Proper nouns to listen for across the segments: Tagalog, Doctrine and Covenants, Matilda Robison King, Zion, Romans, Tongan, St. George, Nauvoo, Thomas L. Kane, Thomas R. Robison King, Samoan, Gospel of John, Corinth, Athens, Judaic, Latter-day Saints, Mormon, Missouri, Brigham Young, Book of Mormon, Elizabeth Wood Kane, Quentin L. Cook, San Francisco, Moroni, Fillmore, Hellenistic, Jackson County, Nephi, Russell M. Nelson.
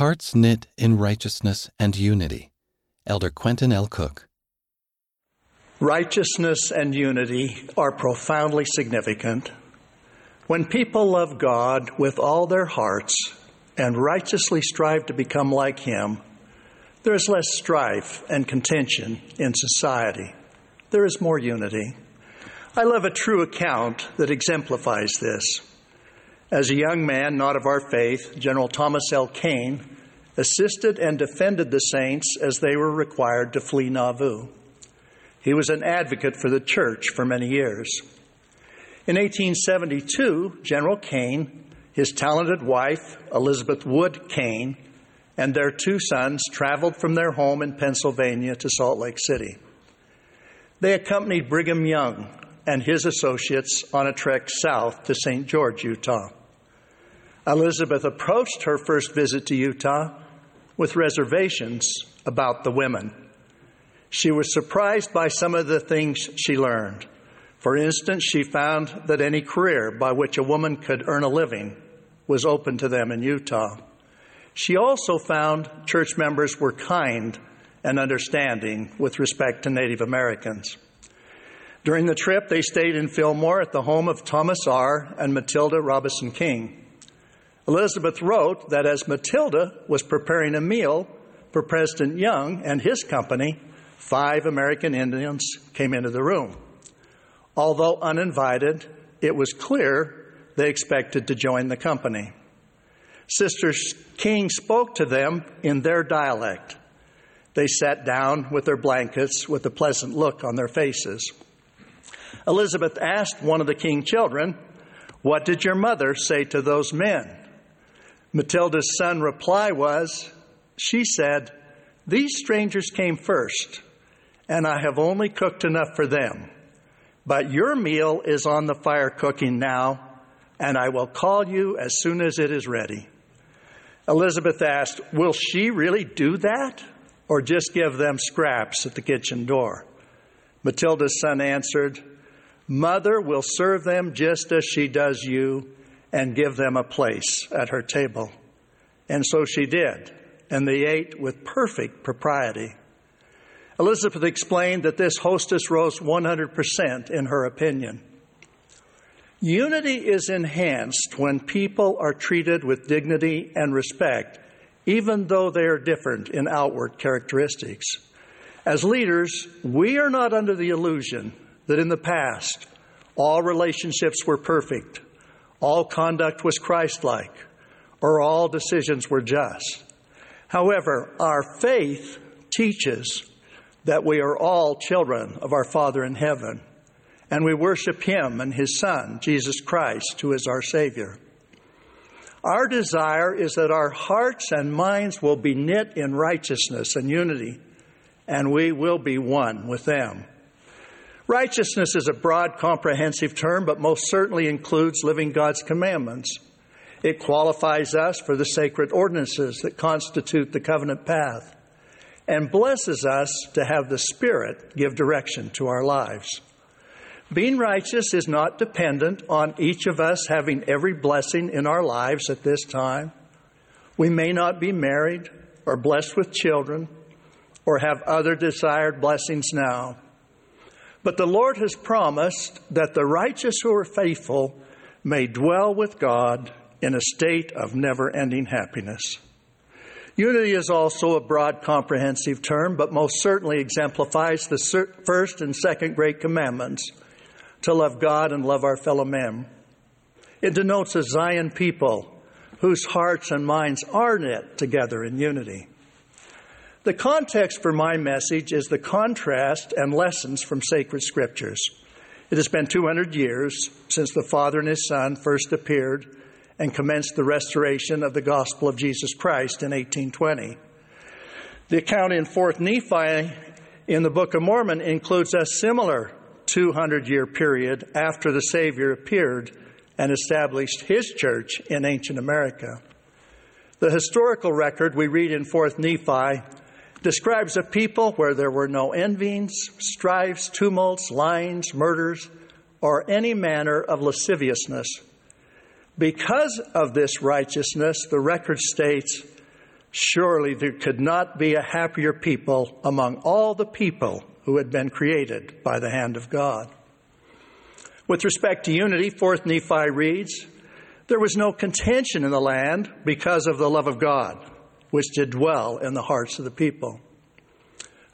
Hearts Knit in Righteousness and Unity, Elder Quentin L. Cook. Righteousness and unity are profoundly significant. When people love God with all their hearts and righteously strive to become like Him, there is less strife and contention in society. There is more unity. I love a true account that exemplifies this. As a young man, not of our faith, General Thomas L. Kane assisted and defended the saints as they were required to flee Nauvoo. He was an advocate for the church for many years. In 1872, General Kane, his talented wife, Elizabeth Wood Kane, and their two sons traveled from their home in Pennsylvania to Salt Lake City. They accompanied Brigham Young and his associates on a trek south to St. George, Utah. Elizabeth approached her first visit to Utah with reservations about the women. She was surprised by some of the things she learned. For instance, she found that any career by which a woman could earn a living was open to them in Utah. She also found church members were kind and understanding with respect to Native Americans. During the trip, they stayed in Fillmore at the home of Thomas R. and Matilda Robison King. Elizabeth wrote that as Matilda was preparing a meal for President Young and his company, 5 American Indians came into the room. Although uninvited, it was clear they expected to join the company. Sister King spoke to them in their dialect. They sat down with their blankets with a pleasant look on their faces. Elizabeth asked one of the King children, "What did your mother say to those men?" Matilda's son's reply was, she said, "These strangers came first, and I have only cooked enough for them. But your meal is on the fire cooking now, and I will call you as soon as it is ready." Elizabeth asked, "Will she really do that, or just give them scraps at the kitchen door?" Matilda's son answered, "Mother will serve them just as she does you and give them a place at her table." And so she did, and they ate with perfect propriety. Elizabeth explained that this hostess rose 100% in her opinion. Unity is enhanced when people are treated with dignity and respect, even though they are different in outward characteristics. As leaders, we are not under the illusion that in the past, all relationships were perfect, all conduct was Christ-like, or all decisions were just. However, our faith teaches that we are all children of our Father in heaven, and we worship Him and His Son, Jesus Christ, who is our Savior. Our desire is that our hearts and minds will be knit in righteousness and unity, and we will be one with them. Righteousness is a broad, comprehensive term, but most certainly includes living God's commandments. It qualifies us for the sacred ordinances that constitute the covenant path and blesses us to have the Spirit give direction to our lives. Being righteous is not dependent on each of us having every blessing in our lives at this time. We may not be married or blessed with children or have other desired blessings now. But the Lord has promised that the righteous who are faithful may dwell with God in a state of never-ending happiness. Unity is also a broad, comprehensive term, but most certainly exemplifies the first and second great commandments, to love God and love our fellow men. It denotes a Zion people whose hearts and minds are knit together in unity. The context for my message is the contrast and lessons from sacred scriptures. It has been 200 years since the Father and His Son first appeared and commenced the restoration of the gospel of Jesus Christ in 1820. The account in 4th Nephi in the Book of Mormon includes a similar 200-year period after the Savior appeared and established His church in ancient America. The historical record we read in 4th Nephi describes a people where there were no envyings, strifes, tumults, lyings, murders, or any manner of lasciviousness. Because of this righteousness, the record states Surely there could not be a happier people among all the people who had been created by the hand of God. With respect to unity, 4th Nephi reads, "There was no contention in the land because of the love of God, which did dwell in the hearts of the people."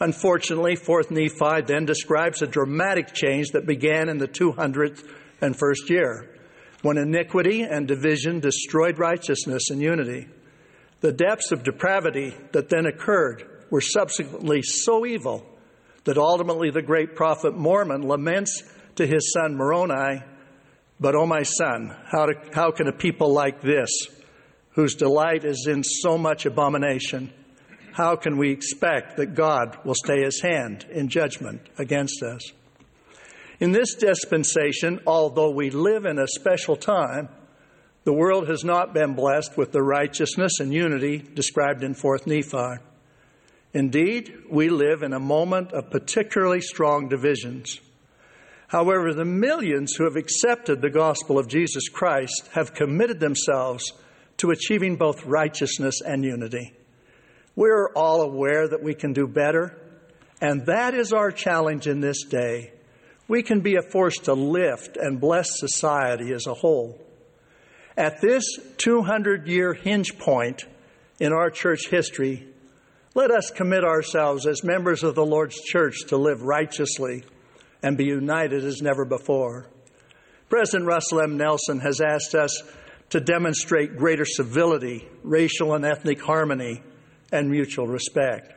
Unfortunately, 4th Nephi then describes a dramatic change that began in the 200th and first year, when iniquity and division destroyed righteousness and unity. The depths of depravity that then occurred were subsequently so evil that ultimately the great prophet Mormon laments to his son Moroni, "But, O my son, how can a people like this, whose delight is in so much abomination, how can we expect that God will stay his hand in judgment against us?" In this dispensation, although we live in a special time, the world has not been blessed with the righteousness and unity described in 4th Nephi. Indeed, we live in a moment of particularly strong divisions. However, the millions who have accepted the gospel of Jesus Christ have committed themselves to achieving both righteousness and unity. We are all aware that we can do better, and that is our challenge in this day. We can be a force to lift and bless society as a whole. At this 200-year hinge point in our church history, let us commit ourselves as members of the Lord's church to live righteously and be united as never before. President Russell M. Nelson has asked us to demonstrate greater civility, racial and ethnic harmony, and mutual respect.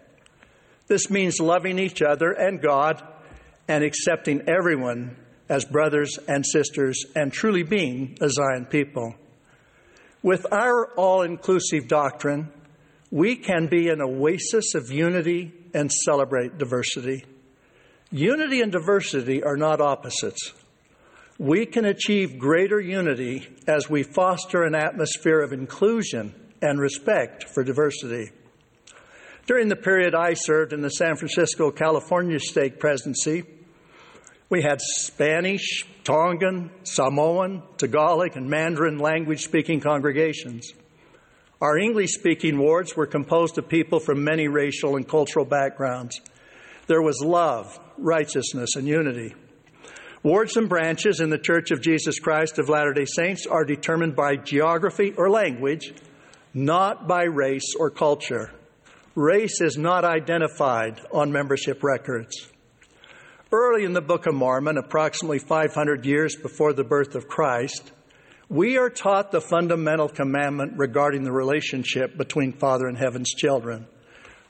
This means loving each other and God and accepting everyone as brothers and sisters and truly being a Zion people. With our all-inclusive doctrine, we can be an oasis of unity and celebrate diversity. Unity and diversity are not opposites. We can achieve greater unity as we foster an atmosphere of inclusion and respect for diversity. During the period I served in the San Francisco, California State Presidency, we had Spanish, Tongan, Samoan, Tagalog, and Mandarin language-speaking congregations. Our English-speaking wards were composed of people from many racial and cultural backgrounds. There was love, righteousness, and unity. Wards and branches in the Church of Jesus Christ of Latter-day Saints are determined by geography or language, not by race or culture. Race is not identified on membership records. Early in the Book of Mormon, approximately 500 years before the birth of Christ, we are taught the fundamental commandment regarding the relationship between Father and Heaven's children.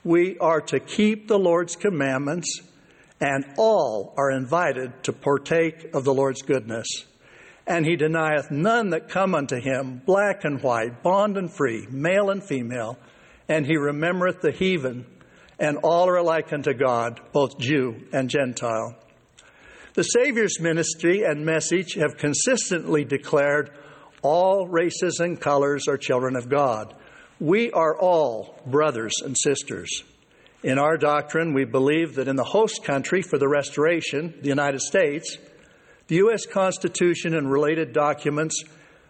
We are to keep the Lord's commandments, and all are invited to partake of the Lord's goodness. And he denieth none that come unto him, black and white, bond and free, male and female, and he remembereth the heathen, and all are alike unto God, both Jew and Gentile. The Savior's ministry and message have consistently declared all races and colors are children of God. We are all brothers and sisters. In our doctrine, we believe that in the host country for the Restoration, the United States, the U.S. Constitution and related documents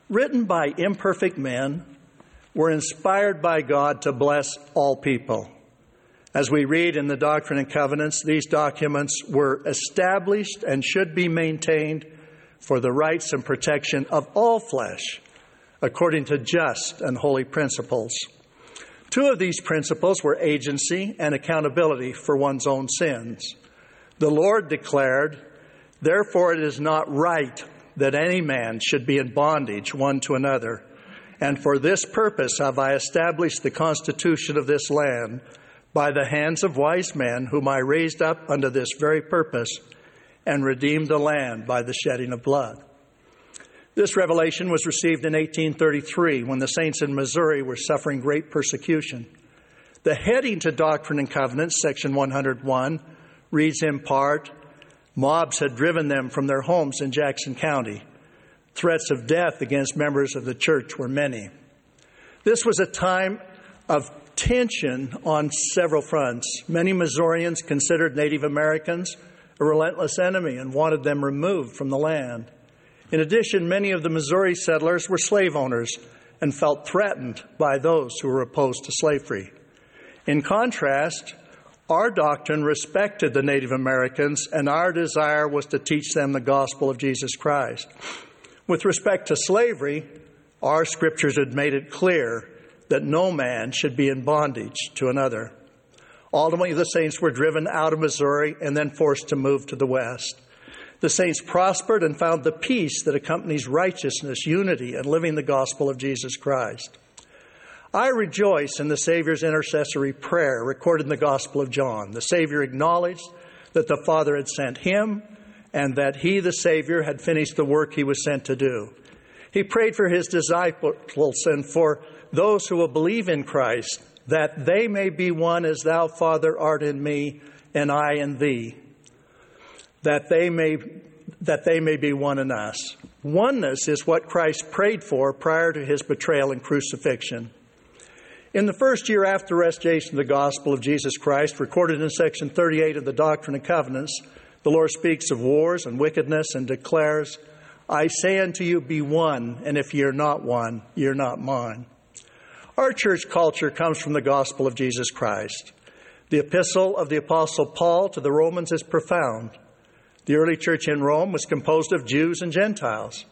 written by imperfect men were inspired by God to bless all people. As we read in the Doctrine and Covenants, these documents were established and should be maintained for the rights and protection of all flesh, according to just and holy principles. Two of these principles were agency and accountability for one's own sins. The Lord declared, "Therefore it is not right that any man should be in bondage one to another. And for this purpose have I established the constitution of this land, by the hands of wise men, whom I raised up unto this very purpose, and redeemed the land by the shedding of blood." This revelation was received in 1833, when the saints in Missouri were suffering great persecution. The heading to Doctrine and Covenants, section 101, reads in part, "Mobs had driven them from their homes in Jackson County. Threats of death against members of the church were many." This was a time of tension on several fronts. Many Missourians considered Native Americans a relentless enemy and wanted them removed from the land. In addition, many of the Missouri settlers were slave owners and felt threatened by those who were opposed to slavery. In contrast, our doctrine respected the Native Americans, and our desire was to teach them the gospel of Jesus Christ. With respect to slavery, our scriptures had made it clear that no man should be in bondage to another. Ultimately, the saints were driven out of Missouri and then forced to move to the west. The saints prospered and found the peace that accompanies righteousness, unity, and living the gospel of Jesus Christ. I rejoice in the Savior's intercessory prayer recorded in the Gospel of John. The Savior acknowledged that the Father had sent him and that he, the Savior, had finished the work he was sent to do. He prayed for his disciples and for those who will believe in Christ, that they may be one as thou, Father, art in me, and I in thee, that they may be one in us. Oneness is what Christ prayed for prior to his betrayal and crucifixion. In the first year after restoration of the gospel of Jesus Christ, recorded in section 38 of the Doctrine and Covenants, the Lord speaks of wars and wickedness and declares, I say unto you, be one, and if ye are not one, ye are not mine. Our church culture comes from the gospel of Jesus Christ. The epistle of the Apostle Paul to the Romans is profound. The early church in Rome was composed of Jews and Gentiles.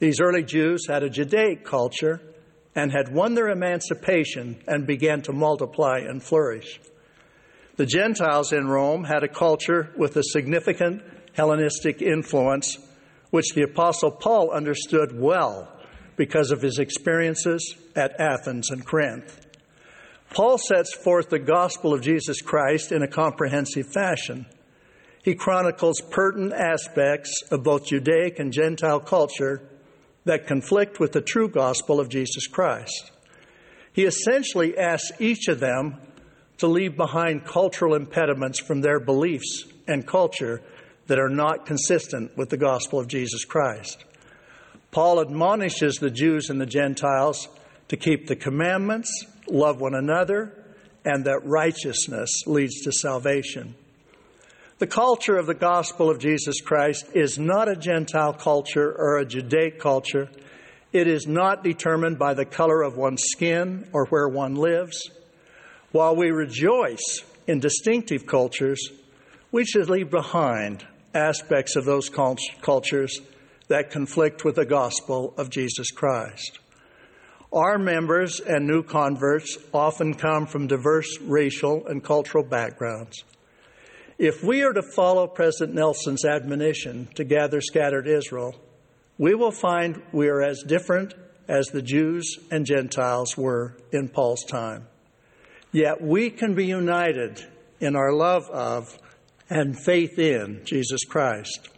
These early Jews had a Judaic culture and had won their emancipation and began to multiply and flourish. The Gentiles in Rome had a culture with a significant Hellenistic influence, which the Apostle Paul understood well because of his experiences at Athens and Corinth. Paul sets forth the gospel of Jesus Christ in a comprehensive fashion. He chronicles pertinent aspects of both Judaic and Gentile culture that conflict with the true gospel of Jesus Christ. He essentially asks each of them to leave behind cultural impediments from their beliefs and culture that are not consistent with the gospel of Jesus Christ. Paul admonishes the Jews and the Gentiles to keep the commandments, love one another, and that righteousness leads to salvation. The culture of the gospel of Jesus Christ is not a Gentile culture or a Judaic culture. It is not determined by the color of one's skin or where one lives. While we rejoice in distinctive cultures, we should leave behind aspects of those cultures that conflict with the gospel of Jesus Christ. Our members and new converts often come from diverse racial and cultural backgrounds. If we are to follow President Nelson's admonition to gather scattered Israel, we will find we are as different as the Jews and Gentiles were in Paul's time. Yet we can be united in our love of and faith in Jesus Christ.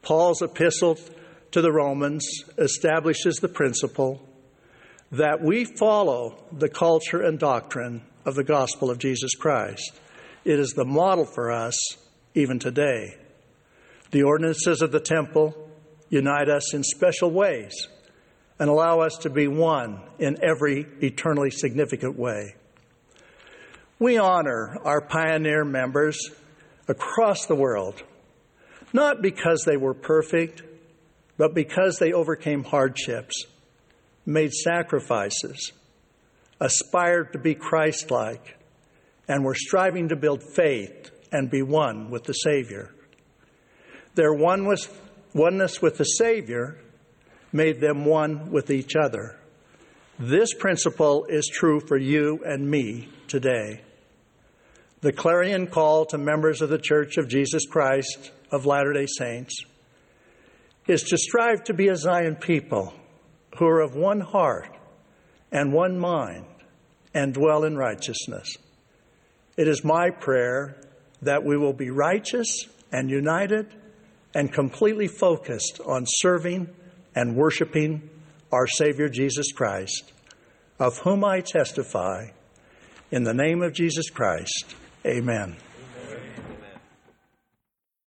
Paul's epistle to the Romans establishes the principle that we follow the culture and doctrine of the gospel of Jesus Christ. It is the model for us even today. The ordinances of the temple unite us in special ways and allow us to be one in every eternally significant way. We honor our pioneer members across the world, not because they were perfect, but because they overcame hardships, made sacrifices, aspired to be Christ-like, and we're striving to build faith and be one with the Savior. Their oneness with the Savior made them one with each other. This principle is true for you and me today. The clarion call to members of the Church of Jesus Christ of Latter-day Saints is to strive to be a Zion people who are of one heart and one mind and dwell in righteousness. It is my prayer that we will be righteous and united and completely focused on serving and worshiping our Savior Jesus Christ, of whom I testify. In the name of Jesus Christ, amen.